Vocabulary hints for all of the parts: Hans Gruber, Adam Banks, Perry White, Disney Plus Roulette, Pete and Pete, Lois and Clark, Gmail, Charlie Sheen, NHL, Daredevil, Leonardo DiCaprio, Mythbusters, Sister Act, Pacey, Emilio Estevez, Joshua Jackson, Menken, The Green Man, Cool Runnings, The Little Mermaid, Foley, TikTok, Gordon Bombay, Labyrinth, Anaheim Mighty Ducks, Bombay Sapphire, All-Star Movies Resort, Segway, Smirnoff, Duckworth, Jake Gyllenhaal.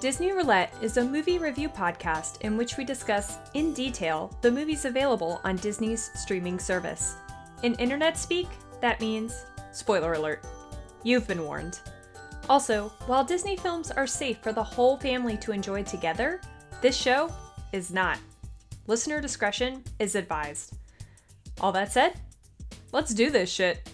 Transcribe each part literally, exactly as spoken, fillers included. Disney Roulette is a movie review podcast in which we discuss, in detail, the movies available on Disney's streaming service. In internet speak, that means, spoiler alert, you've been warned. Also, while Disney films are safe for the whole family to enjoy together, this show is not. Listener discretion is advised. All that said, let's do this shit.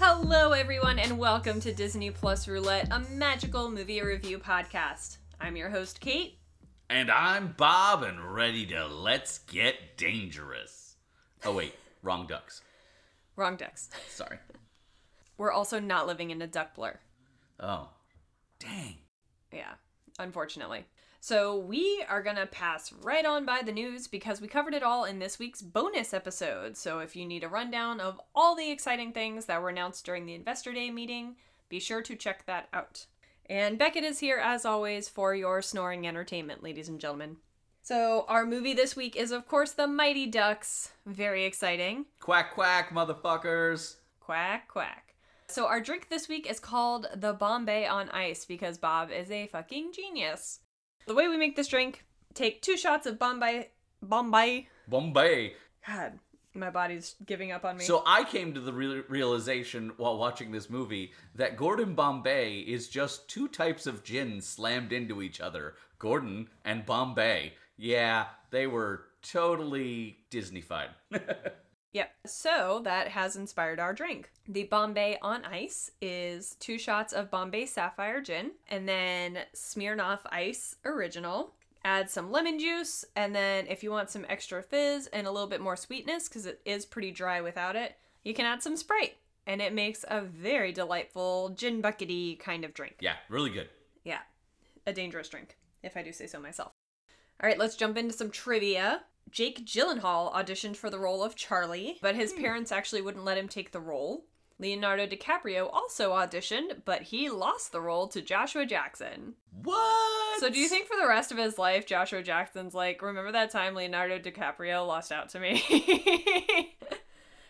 Hello everyone and welcome to Disney Plus Roulette, a magical movie review podcast. I'm your host Kate. And I'm Bob and ready to let's get dangerous. Oh wait, wrong ducks. Wrong ducks. Sorry. We're also not living in a duck blur. Oh, dang. Yeah, unfortunately. So we are going to pass right on by the news because we covered it all in this week's bonus episode. So if you need a rundown of all the exciting things that were announced during the Investor Day meeting, be sure to check that out. And Beckett is here, as always, for your snoring entertainment, ladies and gentlemen. So our movie this week is, of course, The Mighty Ducks. Very exciting. Quack, quack, motherfuckers. Quack, quack. So our drink this week is called the Bombay on Ice because Bob is a fucking genius. The way we make this drink, take two shots of Bombay, Bombay. Bombay. God, my body's giving up on me. So I came to the re- realization while watching this movie that Gordon Bombay is just two types of gin slammed into each other. Gordon and Bombay. Yeah, they were totally Disney-fied. Yep. So that has inspired our drink. The Bombay on Ice is two shots of Bombay Sapphire gin and then Smirnoff Ice Original. Add some lemon juice and then if you want some extra fizz and a little bit more sweetness because it is pretty dry without it, you can add some Sprite and it makes a very delightful gin buckety kind of drink. Yeah, really good. Yeah, a dangerous drink, if I do say so myself. All right, let's jump into some trivia. Jake Gyllenhaal auditioned for the role of Charlie, but his parents actually wouldn't let him take the role. Leonardo DiCaprio also auditioned, but he lost the role to Joshua Jackson. What? So do you think for the rest of his life, Joshua Jackson's like, remember that time Leonardo DiCaprio lost out to me?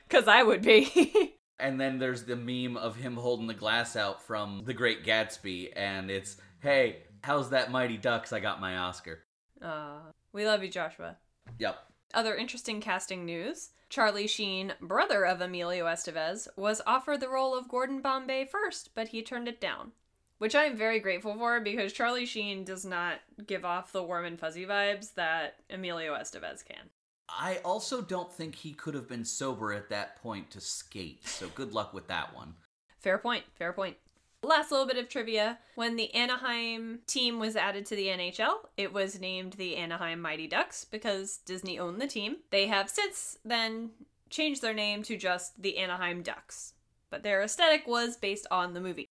Because I would be. And then there's the meme of him holding the glass out from The Great Gatsby, and it's, hey, how's that Mighty Ducks? I got my Oscar. Uh, we love you, Joshua. Yep. Other interesting casting news. Charlie Sheen, brother of Emilio Estevez, was offered the role of Gordon Bombay first, but he turned it down. Which I am very grateful for because Charlie Sheen does not give off the warm and fuzzy vibes that Emilio Estevez can. I also don't think he could have been sober at that point to skate, so good luck with that one. Fair point, fair point. Last little bit of trivia. When the Anaheim team was added to the N H L, it was named the Anaheim Mighty Ducks because Disney owned the team. They have since then changed their name to just the Anaheim Ducks, but their aesthetic was based on the movie.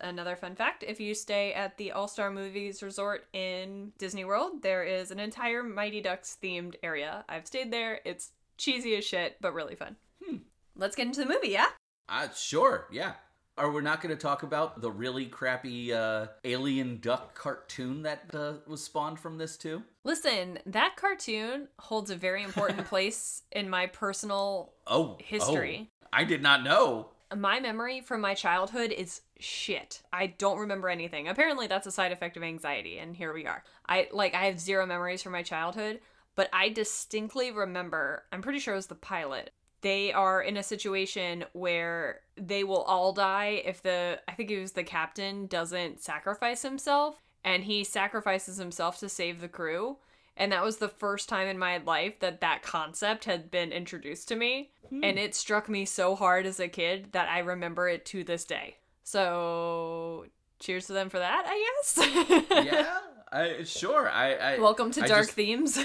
Another fun fact, if you stay at the All-Star Movies Resort in Disney World, there is an entire Mighty Ducks themed area. I've stayed there. It's cheesy as shit, but really fun. Hmm. Let's get into the movie, yeah? Uh, sure, yeah. Are we not going to talk about the really crappy uh, alien duck cartoon that uh, was spawned from this too? Listen, that cartoon holds a very important place in my personal oh, history. Oh, I did not know. My memory from my childhood is shit. I don't remember anything. Apparently that's a side effect of anxiety, and here we are. I like I have zero memories from my childhood, but I distinctly remember, I'm pretty sure it was the pilot. They are in a situation where they will all die if the, I think it was the captain, doesn't sacrifice himself. And he sacrifices himself to save the crew. And that was the first time in my life that that concept had been introduced to me. Hmm. And it struck me so hard as a kid that I remember it to this day. So cheers to them for that, I guess. Yeah. I, sure. I, I Welcome to I dark just... themes.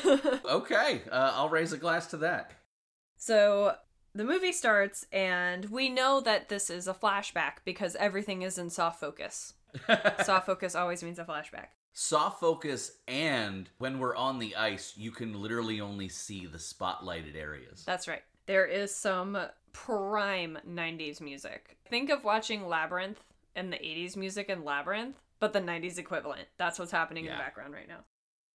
Okay. Uh, I'll raise a glass to that. So the movie starts, and we know that this is a flashback because everything is in soft focus. Soft focus always means a flashback. Soft focus, and when we're on the ice, you can literally only see the spotlighted areas. That's right. There is some prime nineties music. Think of watching Labyrinth and the eighties music in Labyrinth, but the nineties equivalent. That's what's happening yeah. in the background right now.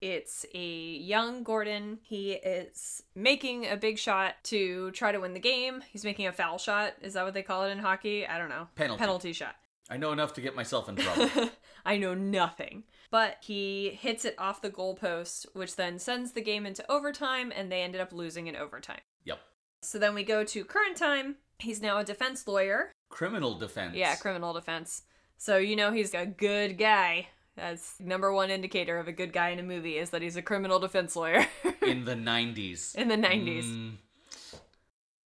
It's a young Gordon. He is making a big shot to try to win the game. He's making a foul shot. Is that what they call it in hockey? I don't know. Penalty. Penalty shot. I know enough to get myself in trouble. I know nothing. But he hits it off the goalpost, which then sends the game into overtime, and they ended up losing in overtime. Yep. So then we go to current time. He's now a defense lawyer. Criminal defense. Yeah, criminal defense. So you know he's a good guy. That's number one indicator of a good guy in a movie, is that he's a criminal defense lawyer. In the nineties. In the nineties. Mm.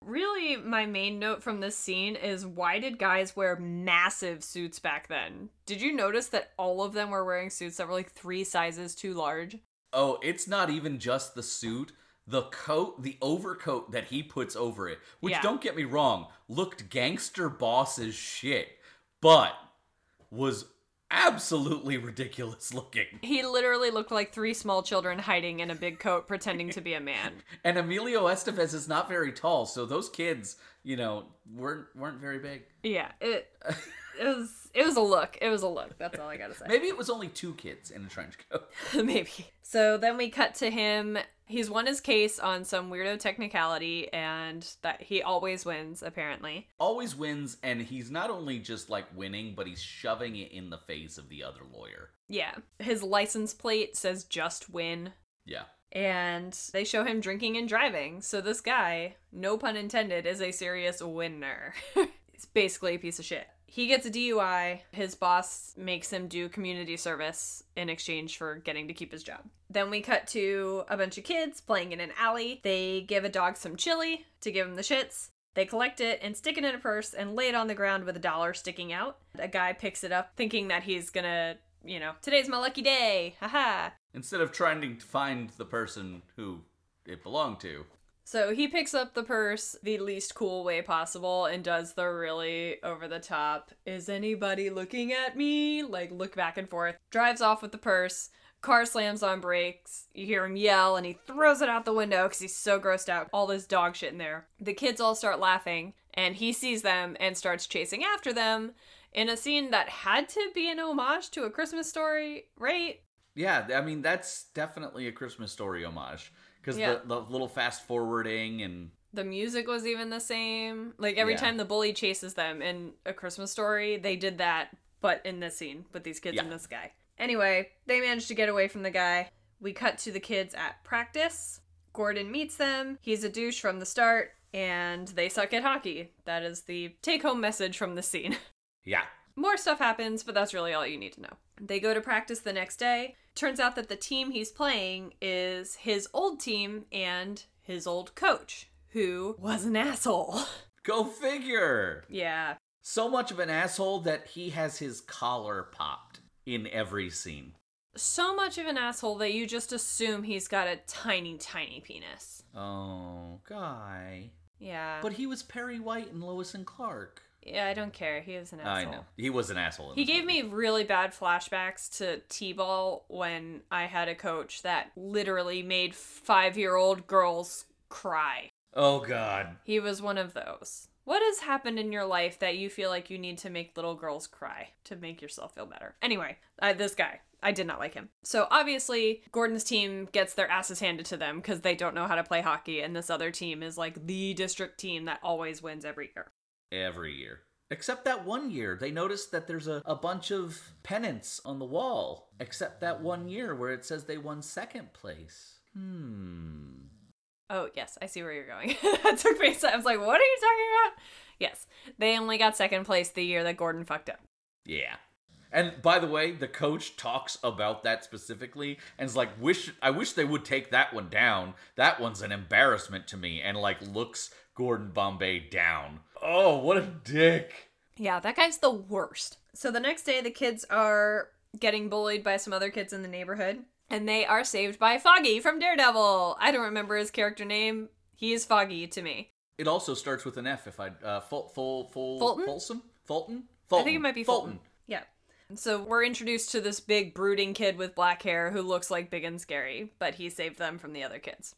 Really, my main note from this scene is, why did guys wear massive suits back then? Did you notice that all of them were wearing suits that were like three sizes too large? Oh, it's not even just the suit. The coat, the overcoat that he puts over it, which, yeah. don't get me wrong, looked gangster boss as shit, but was absolutely ridiculous looking. He literally looked like three small children hiding in a big coat pretending to be a man. And Emilio Estevez is not very tall, so those kids, you know, weren't weren't very big. Yeah, it it was it was a look. It was a look. That's all I gotta say. Maybe it was only two kids in a trench coat. Maybe. So then we cut to him. He's won his case on some weirdo technicality, and that he always wins, apparently. Always wins, and he's not only just, like, winning, but he's shoving it in the face of the other lawyer. Yeah. His license plate says just win. Yeah. And they show him drinking and driving, so this guy, no pun intended, is a serious winner. He's basically a piece of shit. He gets a D U I. His boss makes him do community service in exchange for getting to keep his job. Then we cut to a bunch of kids playing in an alley. They give a dog some chili to give him the shits. They collect it and stick it in a purse and lay it on the ground with a dollar sticking out. A guy picks it up thinking that he's gonna, you know, today's my lucky day. Haha. Instead of trying to find the person who it belonged to. So he picks up the purse the least cool way possible and does the really over-the-top, is anybody looking at me? Like, look back and forth. Drives off with the purse. Car slams on brakes. You hear him yell, and he throws it out the window because he's so grossed out. All this dog shit in there. The kids all start laughing, and he sees them and starts chasing after them in a scene that had to be an homage to A Christmas Story, right? Yeah, I mean, that's definitely A Christmas Story homage. Because yeah. the, the little fast forwarding and... The music was even the same. Like, every yeah. time the bully chases them in A Christmas Story, they did that, but in this scene, with these kids yeah. and this guy. Anyway, they managed to get away from the guy. We cut to the kids at practice. Gordon meets them. He's a douche from the start, and they suck at hockey. That is the take-home message from the scene. Yeah. More stuff happens, but that's really all you need to know. They go to practice the next day. Turns out that the team he's playing is his old team and his old coach, who was an asshole. Go figure! Yeah. So much of an asshole that he has his collar popped in every scene. So much of an asshole that you just assume he's got a tiny, tiny penis. Oh, guy. Yeah. But he was Perry White in Lois and Clark. Yeah, I don't care. He is an asshole. I know. He was an asshole. He gave me really bad flashbacks to T-ball when I had a coach that literally made five-year-old girls cry. Oh, God. He was one of those. What has happened in your life that you feel like you need to make little girls cry to make yourself feel better? Anyway, uh, this guy. I did not like him. So obviously, Gordon's team gets their asses handed to them because they don't know how to play hockey, and this other team is like the district team that always wins every year. Every year. Except that one year. They noticed that there's a, a bunch of pennants on the wall. Except that one year where it says they won second place. Hmm. Oh, yes. I see where you're going. That took me a second. I was like, what are you talking about? Yes. They only got second place the year that Gordon fucked up. Yeah. And by the way, the coach talks about that specifically and is like, wish I wish they would take that one down. That one's an embarrassment to me. And like looks Gordon Bombay down. Oh, what a dick. Yeah, that guy's the worst. So the next day, the kids are getting bullied by some other kids in the neighborhood, and they are saved by Foggy from Daredevil. I don't remember his character name. He is Foggy to me. It also starts with an F. If I uh, Ful Ful Ful Fulton? Fulsom? Fulton Fulton. I think it might be Fulton. Fulton. Yeah. So we're introduced to this big brooding kid with black hair who looks like big and scary, but he saved them from the other kids.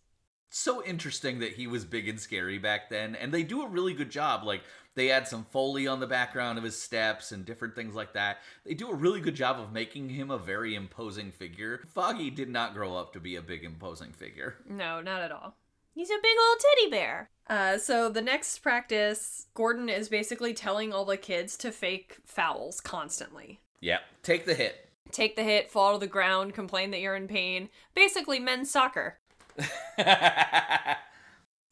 So interesting that he was big and scary back then, and they do a really good job. Like, they add some Foley on the background of his steps and different things like that. They do a really good job of making him a very imposing figure. Foggy did not grow up to be a big imposing figure. No, not at all. He's a big old teddy bear. Uh, so the next practice, Gordon is basically telling all the kids to fake fouls constantly. Yeah, take the hit. Take the hit, fall to the ground, complain that you're in pain. Basically men's soccer.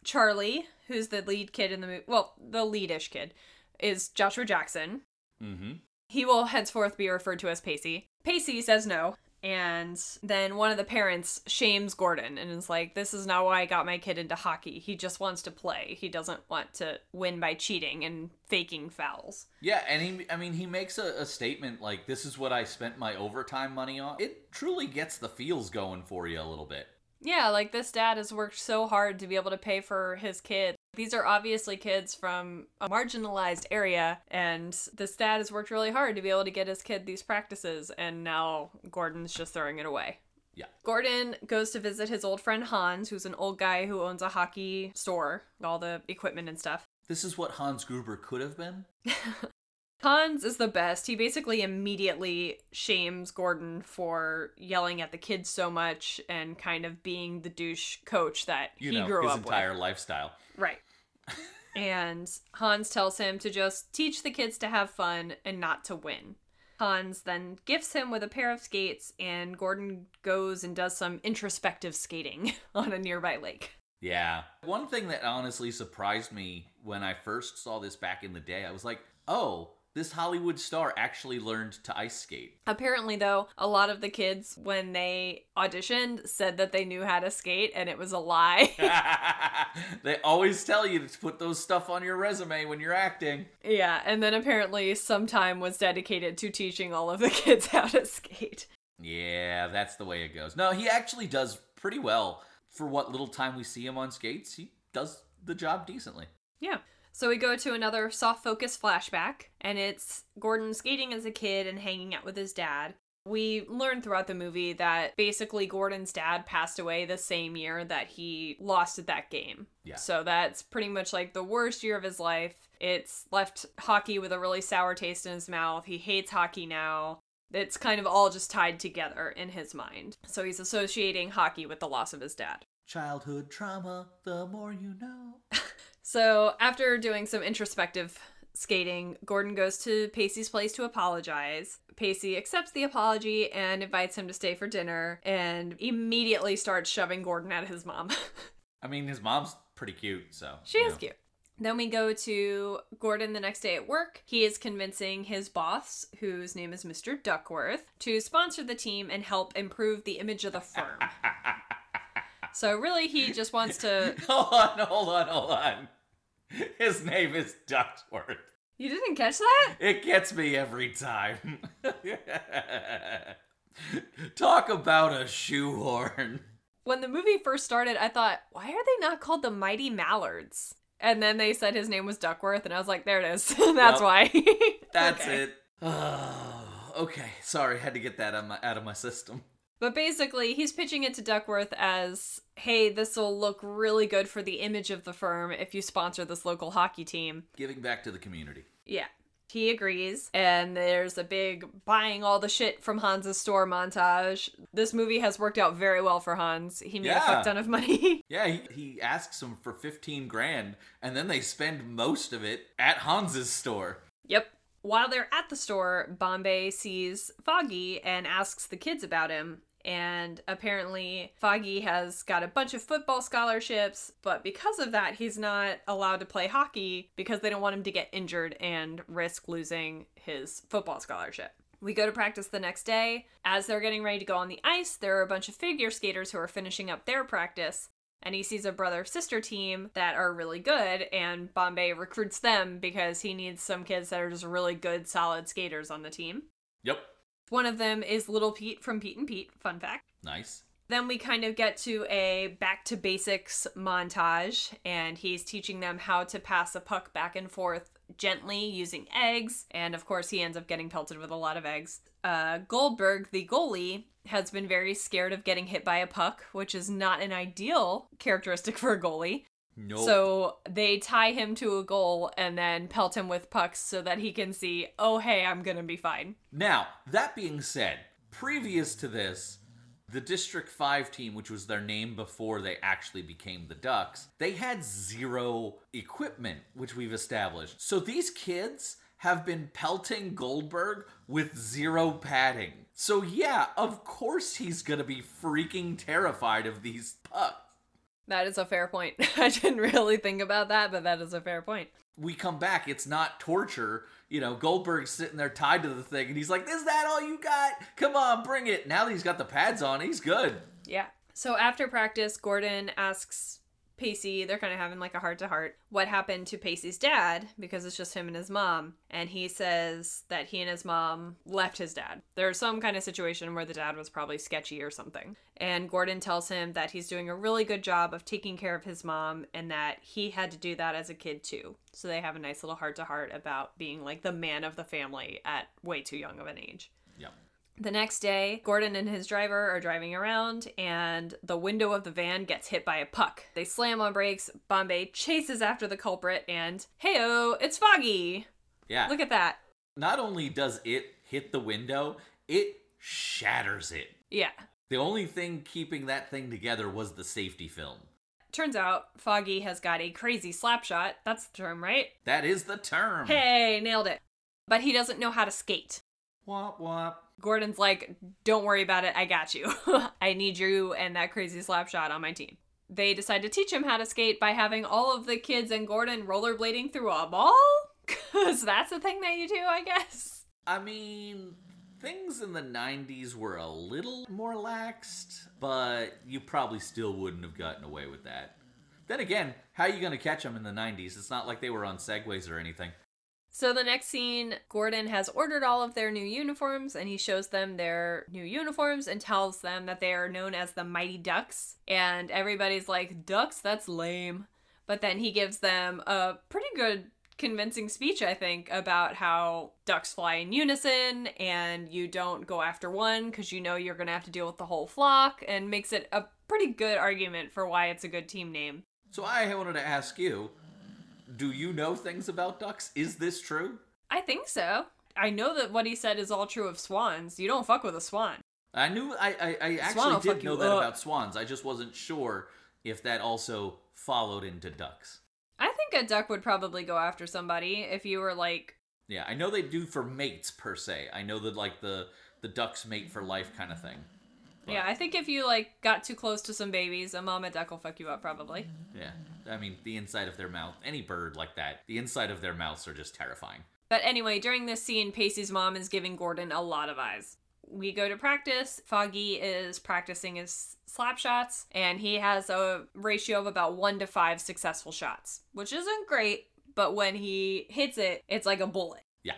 Charlie, who's the lead kid in the movie, well, the lead-ish kid, is Joshua Jackson. Mm-hmm. He will henceforth be referred to as Pacey. Pacey says no, and then one of the parents shames Gordon and is like, this is not why I got my kid into hockey. He just wants to play. He doesn't want to win by cheating and faking fouls. Yeah, and he, I mean, he makes a, a statement like, this is what I spent my overtime money on. It truly gets the feels going for you a little bit. Yeah, like, this dad has worked so hard to be able to pay for his kid. These are obviously kids from a marginalized area, and this dad has worked really hard to be able to get his kid these practices, and now Gordon's just throwing it away. Yeah. Gordon goes to visit his old friend Hans, who's an old guy who owns a hockey store, all the equipment and stuff. This is what Hans Gruber could have been? Hans is the best. He basically immediately shames Gordon for yelling at the kids so much and kind of being the douche coach that you he know, grew up with. His entire lifestyle. Right. And Hans tells him to just teach the kids to have fun and not to win. Hans then gifts him with a pair of skates, and Gordon goes and does some introspective skating on a nearby lake. Yeah. One thing that honestly surprised me when I first saw this back in the day, I was like, oh, this Hollywood star actually learned to ice skate. Apparently, though, a lot of the kids, when they auditioned, said that they knew how to skate, and it was a lie. They always tell you to put those stuff on your resume when you're acting. Yeah, and then apparently some time was dedicated to teaching all of the kids how to skate. Yeah, that's the way it goes. No, he actually does pretty well. For what little time we see him on skates, he does the job decently. Yeah. So we go to another soft focus flashback, and it's Gordon skating as a kid and hanging out with his dad. We learn throughout the movie that basically Gordon's dad passed away the same year that he lost at that game. Yeah. So that's pretty much like the worst year of his life. It's left hockey with a really sour taste in his mouth. He hates hockey now. It's kind of all just tied together in his mind. So he's associating hockey with the loss of his dad. Childhood trauma, the more you know. So after doing some introspective skating, Gordon goes to Pacey's place to apologize. Pacey accepts the apology and invites him to stay for dinner, and immediately starts shoving Gordon at his mom. I mean, his mom's pretty cute, so. She is know. cute. Then we go to Gordon the next day at work. He is convincing his boss, whose name is Mister Duckworth, to sponsor the team and help improve the image of the firm. So really, he just wants to... Hold on, hold on, hold on. His name is Duckworth. You didn't catch that? It gets me every time. Talk about a shoehorn. When the movie first started, I thought, why are they not called the Mighty Mallards? And then they said his name was Duckworth, and I was like, there it is. That's yep. why. That's okay. it. Oh, okay, sorry, had to get that out, my, out of my system. But basically, he's pitching it to Duckworth as, hey, this will look really good for the image of the firm if you sponsor this local hockey team. Giving back to the community. Yeah. He agrees, and there's a big buying all the shit from Hans's store montage. This movie has worked out very well for Hans. He made yeah. a fuck ton of money. Yeah, he, he asks him for fifteen grand, and then they spend most of it at Hans's store. Yep. While they're at the store, Bombay sees Foggy and asks the kids about him. And apparently Foggy has got a bunch of football scholarships, but because of that, he's not allowed to play hockey because they don't want him to get injured and risk losing his football scholarship. We go to practice the next day. As they're getting ready to go on the ice, there are a bunch of figure skaters who are finishing up their practice, and he sees a brother-sister team that are really good, and Bombay recruits them because he needs some kids that are just really good, solid skaters on the team. Yep. One of them is Little Pete from Pete and Pete, fun fact. Nice. Then we kind of get to a back to basics montage, and he's teaching them how to pass a puck back and forth gently using eggs. And of course he ends up getting pelted with a lot of eggs. Uh, Goldberg, the goalie, has been very scared of getting hit by a puck, which is not an ideal characteristic for a goalie. Nope. So they tie him to a goal and then pelt him with pucks so that he can see, oh, hey, I'm going to be fine. Now, that being said, previous to this, the District five team, which was their name before they actually became the Ducks, they had zero equipment, which we've established. So these kids have been pelting Goldberg with zero padding. So yeah, of course he's going to be freaking terrified of these pucks. That is a fair point. I didn't really think about that, but that is a fair point. We come back, it's not torture. You know, Goldberg's sitting there tied to the thing, and he's like, is that all you got? Come on, bring it. Now that he's got the pads on, he's good. Yeah. So after practice, Gordon asks Pacey, they're kind of having like a heart-to-heart, what happened to Pacey's dad, because it's just him and his mom. And he says that he and his mom left his dad. There's some kind of situation where the dad was probably sketchy or something. And Gordon tells him that he's doing a really good job of taking care of his mom and that he had to do that as a kid too. So they have a nice little heart-to-heart about being like the man of the family at way too young of an age. Yep. The next day, Gordon and his driver are driving around, and the window of the van gets hit by a puck. They slam on brakes, Bombay chases after the culprit, and hey-oh, it's Foggy! Yeah. Look at that. Not only does it hit the window, it shatters it. Yeah. The only thing keeping that thing together was the safety film. Turns out, Foggy has got a crazy slap shot. That's the term, right? That is the term. Hey, nailed it. But he doesn't know how to skate. Womp womp. Gordon's like, don't worry about it, I got you. I need you and that crazy slap shot on my team. They decide to teach him how to skate by having all of the kids and Gordon rollerblading through a ball? Because that's the thing that you do, I guess. I mean, things in the nineties were a little more laxed, but you probably still wouldn't have gotten away with that. Then again, how are you going to catch them in the nineties? It's not like they were on Segways or anything. So the next scene, Gordon has ordered all of their new uniforms, and he shows them their new uniforms and tells them that they are known as the Mighty Ducks. And everybody's like, ducks? That's lame. But then he gives them a pretty good convincing speech, I think, about how ducks fly in unison and you don't go after one because you know you're going to have to deal with the whole flock, and makes it a pretty good argument for why it's a good team name. So I wanted to ask you, do you know things about ducks? Is this true? I think so. I know that what he said is all true of swans. You don't fuck with a swan. I knew, I, I, I actually did know that about swans. I just wasn't sure if that also followed into ducks. I think a duck would probably go after somebody if you were like... Yeah, I know they do for mates, per se. I know that, like, the, the ducks mate for life kind of thing. But... Yeah, I think if you, like, got too close to some babies, a mama duck will fuck you up, probably. Yeah. I mean, the inside of their mouth, any bird like that, the inside of their mouths are just terrifying. But anyway, during this scene, Pacey's mom is giving Gordon a lot of eyes. We go to practice. Foggy is practicing his slap shots, and he has a ratio of about one to five successful shots, which isn't great, but when he hits it, it's like a bullet. Yeah.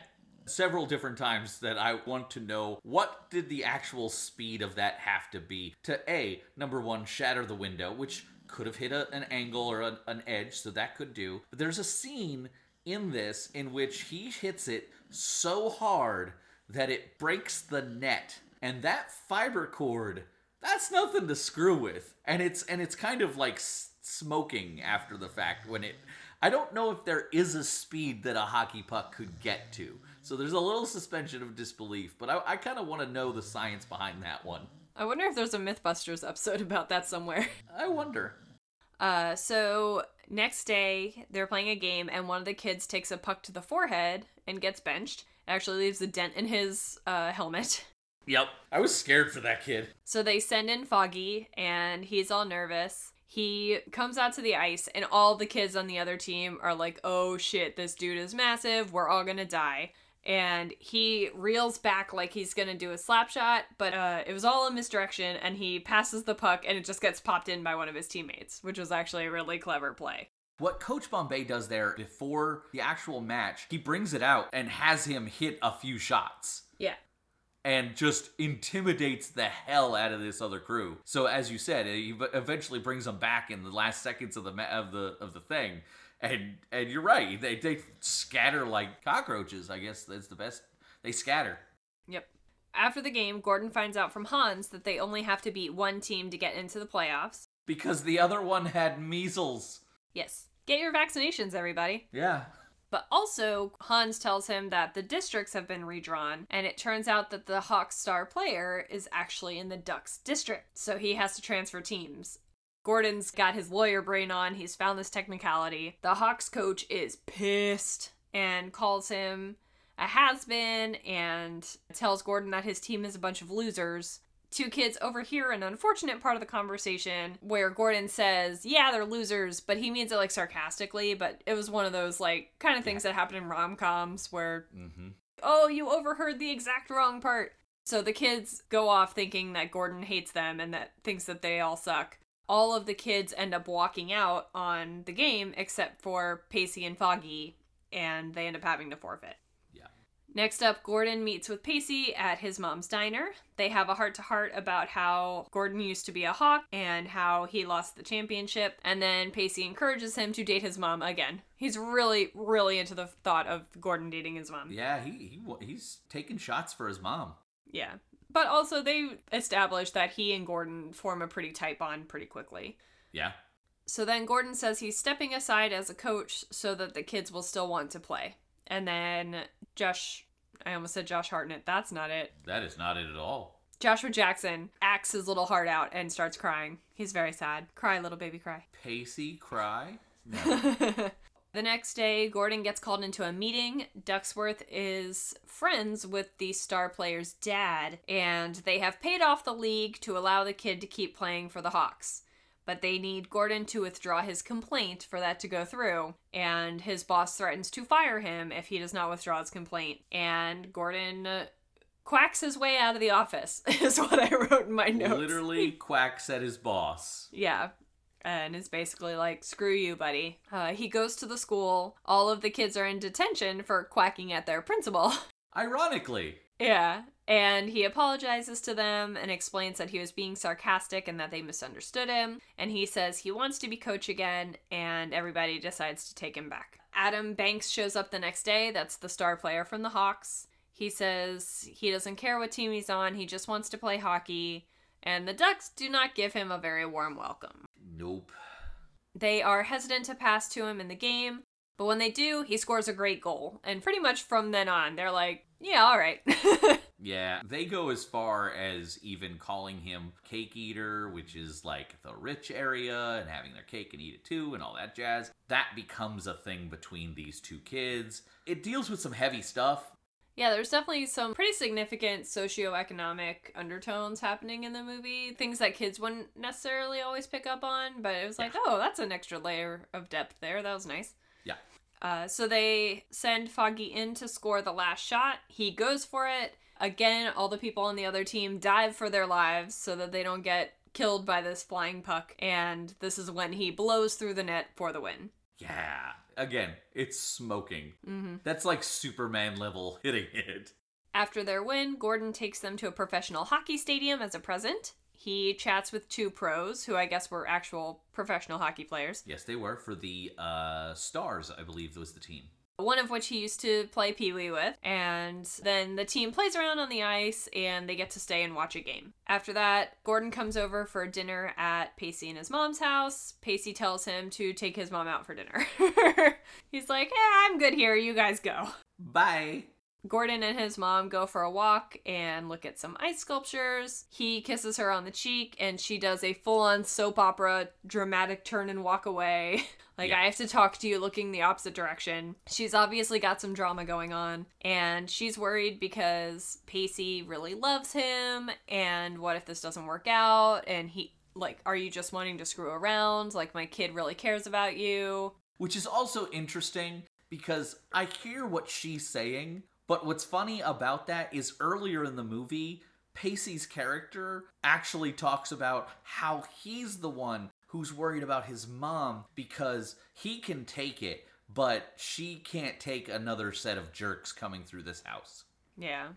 Several different times that I want to know, what did the actual speed of that have to be to, A, number one, shatter the window, which... could have hit a, an angle or a, an edge, so that could do. But there's a scene in this in which he hits it so hard that it breaks the net. And that fiber cord, that's nothing to screw with. And it's and it's kind of like s- smoking after the fact when it... I don't know if there is a speed that a hockey puck could get to. So there's a little suspension of disbelief, but I, I kind of want to know the science behind that one. I wonder if there's a Mythbusters episode about that somewhere. I wonder. Uh, so next day, they're playing a game, and one of the kids takes a puck to the forehead and gets benched. It actually leaves a dent in his uh, helmet. Yep. I was scared for that kid. So they send in Foggy, and he's all nervous. He comes out to the ice, and all the kids on the other team are like, oh shit, this dude is massive. We're all gonna die. And he reels back like he's going to do a slap shot, but uh, it was all a misdirection, and he passes the puck, and it just gets popped in by one of his teammates, which was actually a really clever play. What Coach Bombay does there before the actual match, he brings it out and has him hit a few shots. Yeah. and just intimidates the hell out of this other crew. So as you said, he eventually brings them back in the last seconds of the of the of the thing, and and you're right, they they scatter like cockroaches. I guess that's the best. They scatter. Yep. After the game, Gordon finds out from Hans that they only have to beat one team to get into the playoffs. Because the other one had measles. Yes. Get your vaccinations, everybody. Yeah. But also, Hans tells him that the districts have been redrawn, and it turns out that the Hawks star player is actually in the Ducks district, so he has to transfer teams. Gordon's got his lawyer brain on, he's found this technicality. The Hawks coach is pissed and calls him a has-been and tells Gordon that his team is a bunch of losers. Two kids overhear an unfortunate part of the conversation where Gordon says, yeah, they're losers, but he means it like sarcastically, but it was one of those like kind of things yeah. that happen in rom-coms where, mm-hmm. oh, you overheard the exact wrong part. So the kids go off thinking that Gordon hates them and that thinks that they all suck. All of the kids end up walking out on the game except for Pacey and Foggy, and they end up having to forfeit. Next up, Gordon meets with Pacey at his mom's diner. They have a heart-to-heart about how Gordon used to be a Hawk and how he lost the championship. And then Pacey encourages him to date his mom again. He's really, really into the thought of Gordon dating his mom. Yeah, he, he he's taking shots for his mom. Yeah. But also they establish that he and Gordon form a pretty tight bond pretty quickly. Yeah. So then Gordon says he's stepping aside as a coach so that the kids will still want to play. And then Josh, I almost said Josh Hartnett. That's not it. That is not it at all. Joshua Jackson acts his little heart out and starts crying. He's very sad. Cry, little baby, cry. Pacey, cry? No. The next day, Gordon gets called into a meeting. Ducksworth is friends with the star player's dad, and they have paid off the league to allow the kid to keep playing for the Hawks. But they need Gordon to withdraw his complaint for that to go through, and his boss threatens to fire him if he does not withdraw his complaint. And Gordon uh, quacks his way out of the office, is what I wrote in my notes. Literally quacks at his boss. Yeah, and is basically like, screw you, buddy. Uh, he goes to the school. All of the kids are in detention for quacking at their principal. Ironically. Yeah. And he apologizes to them and explains that he was being sarcastic and that they misunderstood him. And he says he wants to be coach again, and everybody decides to take him back. Adam Banks shows up the next day. That's the star player from the Hawks. He says he doesn't care what team he's on. He just wants to play hockey. And the Ducks do not give him a very warm welcome. Nope. They are hesitant to pass to him in the game. But when they do, he scores a great goal. And pretty much from then on, they're like, yeah, all right. Yeah, they go as far as even calling him cake eater, which is like the rich area and having their cake and eat it too and all that jazz. That becomes a thing between these two kids. It deals with some heavy stuff. Yeah, there's definitely some pretty significant socioeconomic undertones happening in the movie. Things that kids wouldn't necessarily always pick up on, but it was like, yeah. oh, that's an extra layer of depth there. That was nice. Yeah. Uh, so they send Foggy in to score the last shot. He goes for it. Again, all the people on the other team dive for their lives so that they don't get killed by this flying puck. And this is when he blows through the net for the win. Yeah. Again, it's smoking. Mm-hmm. That's like Superman level hitting it. After their win, Gordon takes them to a professional hockey stadium as a present. He chats with two pros, who I guess were actual professional hockey players. Yes, they were for the uh, Stars, I believe was the team. One of which he used to play peewee with, and then the team plays around on the ice, and they get to stay and watch a game. After that, Gordon comes over for dinner at Pacey and his mom's house. Pacey tells him to take his mom out for dinner. He's like, eh, I'm good here, you guys go. Bye. Gordon and his mom go for a walk and look at some ice sculptures. He kisses her on the cheek, and she does a full-on soap opera dramatic turn and walk away. Like, yeah. I have to talk to you looking the opposite direction. She's obviously got some drama going on, and she's worried because Pacey really loves him, and what if this doesn't work out? And he, like, are you just wanting to screw around? Like, my kid really cares about you. Which is also interesting, because I hear what she's saying, but what's funny about that is earlier in the movie, Pacey's character actually talks about how he's the one who's worried about his mom because he can take it, but she can't take another set of jerks coming through this house. Yeah.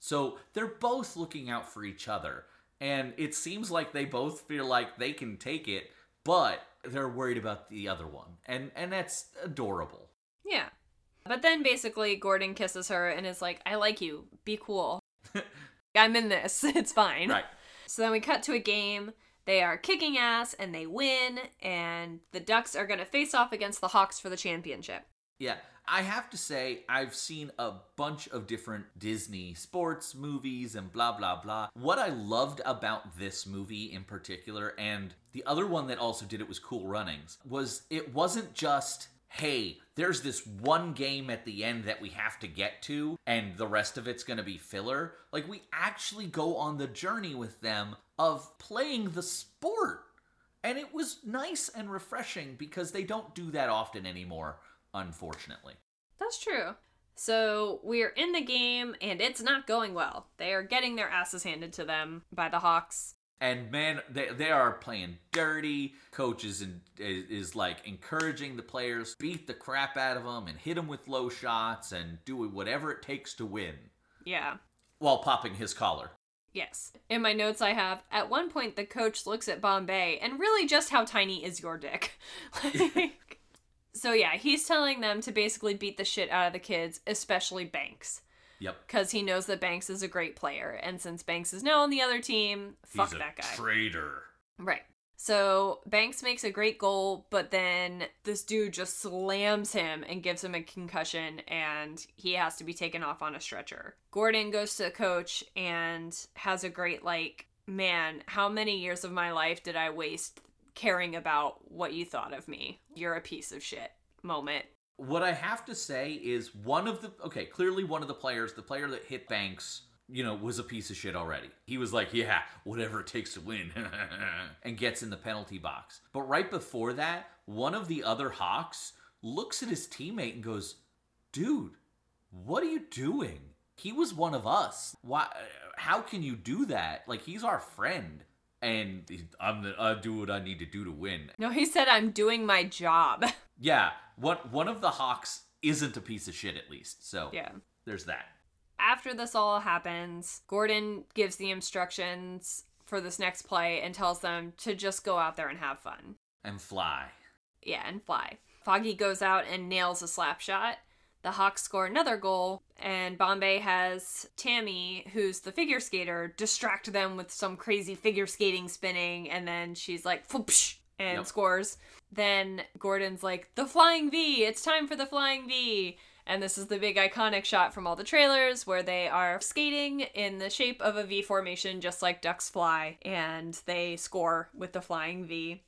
So they're both looking out for each other. And it seems like they both feel like they can take it, but they're worried about the other one. And and that's adorable. Yeah. But then basically Gordon kisses her and is like, I like you. Be cool. I'm in this. It's fine. Right. So then we cut to a game. They are kicking ass and they win. And the Ducks are going to face off against the Hawks for the championship. Yeah. I have to say, I've seen a bunch of different Disney sports movies and blah, blah, blah. What I loved about this movie in particular, and the other one that also did it was Cool Runnings, was it wasn't just, hey, there's this one game at the end that we have to get to, and the rest of it's going to be filler. Like, we actually go on the journey with them of playing the sport. And it was nice and refreshing because they don't do that often anymore. Unfortunately. That's true. So we're in the game and it's not going well. They are getting their asses handed to them by the Hawks. And man, they, they are playing dirty. Coach is, in, is, is like encouraging the players, beat the crap out of them and hit them with low shots and do whatever it takes to win. Yeah. While popping his collar. Yes. In my notes I have, at one point the coach looks at Bombay and really just how tiny is your dick? Like... So yeah, he's telling them to basically beat the shit out of the kids, especially Banks. Yep. Because he knows that Banks is a great player. And since Banks is now on the other team, fuck that guy. He's a traitor. Right. So Banks makes a great goal, but then this dude just slams him and gives him a concussion, and he has to be taken off on a stretcher. Gordon goes to the coach and has a great, like, man, how many years of my life did I waste caring about what you thought of me. You're a piece of shit moment. What I have to say is one of the, okay, clearly one of the players, the player that hit Banks, you know, was a piece of shit already. He was like, yeah, whatever it takes to win, and gets in the penalty box. But right before that, one of the other Hawks looks at his teammate and goes, dude, what are you doing? He was one of us. Why? How can you do that? Like, he's our friend. And I'm the, I do what I need to do to win. No, he said, I'm doing my job. Yeah. What, one of the Hawks isn't a piece of shit, at least. So yeah, there's that. After this all happens, Gordon gives the instructions for this next play and tells them to just go out there and have fun. And fly. Yeah, and fly. Foggy goes out and nails a slap shot. The Hawks score another goal, and Bombay has Tammy, who's the figure skater, distract them with some crazy figure skating spinning, and then she's like, whoopsh, and yep. Scores. Then Gordon's like, the flying V, it's time for the flying V. And this is the big iconic shot from all the trailers where they are skating in the shape of a V formation, just like ducks fly, and they score with the flying V.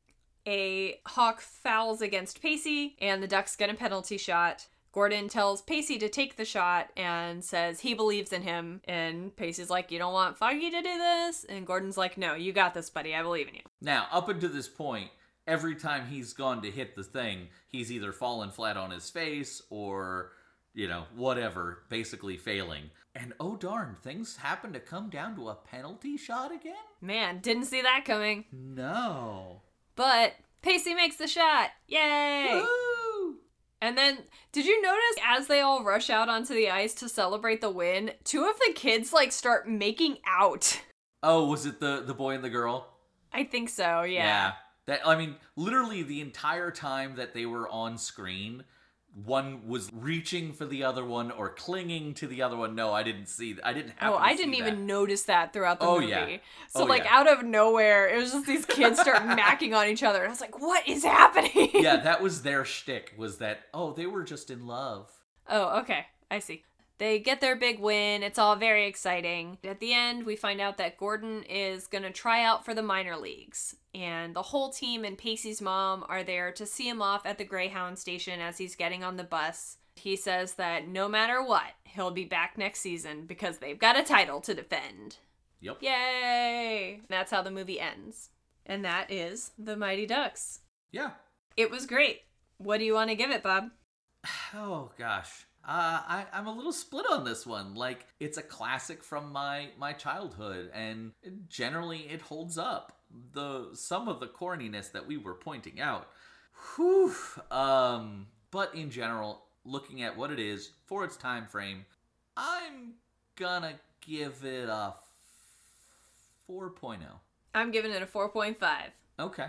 A Hawk fouls against Pacey, and the Ducks get a penalty shot. Gordon tells Pacey to take the shot and says he believes in him. And Pacey's like, you don't want Foggy to do this? And Gordon's like, no, you got this, buddy. I believe in you. Now, up until this point, every time he's gone to hit the thing, he's either fallen flat on his face or, you know, whatever, basically failing. And oh darn, things happen to come down to a penalty shot again? Man, didn't see that coming. No. But Pacey makes the shot. Yay! Woo! And then, did you notice as they all rush out onto the ice to celebrate the win, two of the kids, like, start making out. Oh, was it the, the boy and the girl? I think so, yeah. Yeah. That, I mean, literally the entire time that they were on screen, one was reaching for the other one or clinging to the other one. No, I didn't see that. I didn't have. Oh, I didn't even that. notice that throughout the oh, movie. Yeah. So, oh, like, yeah. out of nowhere, it was just these kids start macking on each other. And I was like, what is happening? Yeah, that was their shtick, was that, oh, they were just in love. Oh, okay. I see. They get their big win. It's all very exciting. At the end, we find out that Gordon is going to try out for the minor leagues. And the whole team and Pacey's mom are there to see him off at the Greyhound station as he's getting on the bus. He says that no matter what, he'll be back next season because they've got a title to defend. Yep. Yay! And that's how the movie ends. And that is The Mighty Ducks. Yeah. It was great. What do you want to give it, Bob? Oh, gosh. Uh, I, I'm a little split on this one. Like, it's a classic from my, my childhood, and generally it holds up. The some of the corniness that we were pointing out. Whew. Um, but in general, looking at what it is for its time frame, I'm gonna give it a four point oh. I'm giving it a four point five. Okay.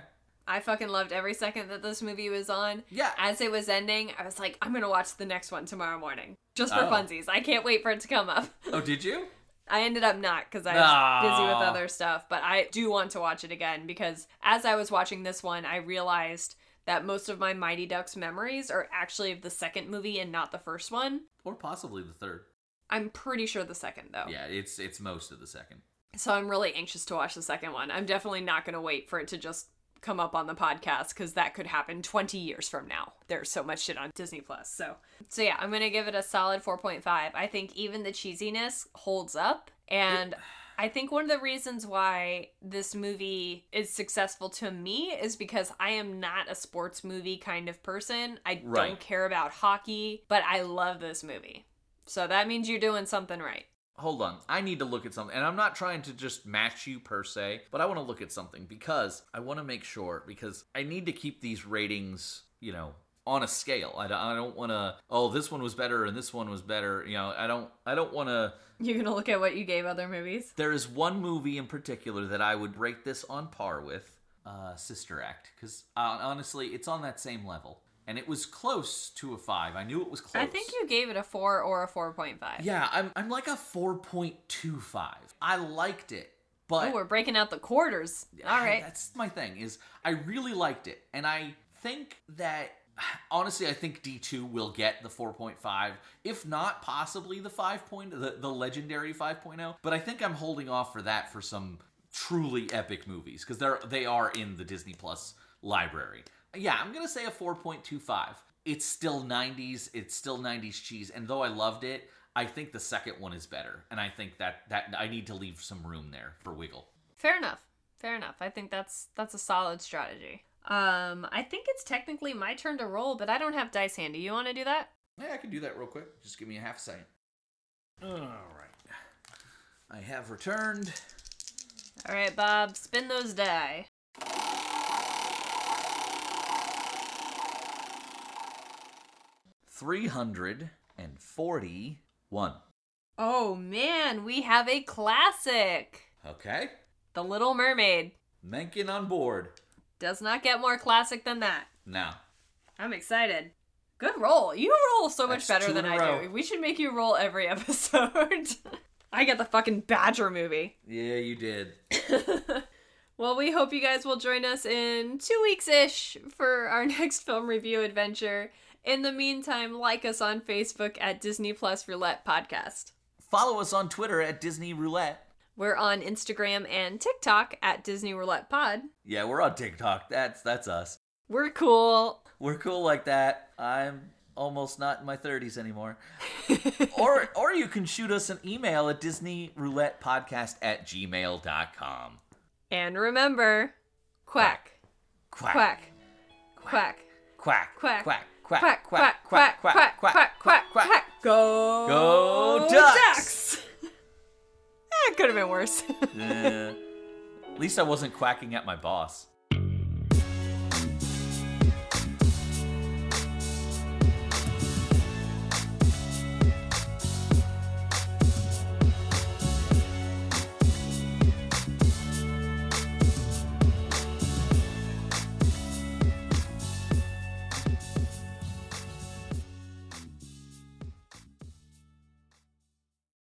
I fucking loved every second that this movie was on. Yeah. As it was ending, I was like, I'm going to watch the next one tomorrow morning. Just for oh. funsies. I can't wait for it to come up. Oh, did you? I ended up not because I was Aww. busy with other stuff. But I do want to watch it again because as I was watching this one, I realized that most of my Mighty Ducks memories are actually of the second movie and not the first one. Or possibly the third. I'm pretty sure the second, though. Yeah, it's it's most of the second. So I'm really anxious to watch the second one. I'm definitely not going to wait for it to just come up on the podcast because that could happen twenty years from now. There's so much shit on Disney Plus. So so yeah, I'm going to give it a solid four point five. I think even the cheesiness holds up. And I think one of the reasons why this movie is successful to me is because I am not a sports movie kind of person. I right. don't care about hockey, but I love this movie. So that means you're doing something right. Hold on. I need to look at something. And I'm not trying to just match you per se, but I want to look at something because I want to make sure, because I need to keep these ratings, you know, on a scale. I don't want to, oh, this one was better and this one was better. You know, I don't, I don't want to. You're going to look at what you gave other movies? There is one movie in particular that I would rate this on par with, uh, Sister Act, because uh, honestly, it's on that same level. And it was close to a five. I knew it was close. I think you gave it a four or a four point five. Yeah, I'm I'm like a four point two five. I liked it, but... Oh, we're breaking out the quarters. All I, right. That's my thing, is I really liked it. And I think that, honestly, I think D two will get the four point five. If not, possibly the five point, the, the legendary five point oh. But I think I'm holding off for that for some truly epic movies, because they're they are in the Disney Plus library. Yeah, I'm going to say a four point two five. It's still nineties. It's still nineties cheese. And though I loved it, I think the second one is better. And I think that, that I need to leave some room there for wiggle. Fair enough. Fair enough. I think that's that's a solid strategy. Um, I think it's technically my turn to roll, but I don't have dice handy. You want to do that? Yeah, I can do that real quick. Just give me a half second. All right. I have returned. All right, Bob. Spin those die. three hundred forty-one. Oh, man, we have a classic. Okay. The Little Mermaid. Menken on board. Does not get more classic than that. No. I'm excited. Good roll. You roll so much That's better than I row. do. We should make you roll every episode. I got the fucking Badger movie. Yeah, you did. Well, we hope you guys will join us in two weeks-ish for our next film review adventure. In the meantime, like us on Facebook at Disney Plus Roulette Podcast. Follow us on Twitter at Disney Roulette. We're on Instagram and TikTok at Disney Roulette Pod. Yeah, we're on TikTok. That's that's us. We're cool. We're cool like that. I'm almost not in my thirties anymore. or or you can shoot us an email at disney roulette podcast at gmail dot com. And remember, quack, quack, quack, quack, quack, quack, quack. Quack, quack, quack, quack, quack, quack, quack. Go Ducks! That could have been worse. At least I wasn't quacking at my boss.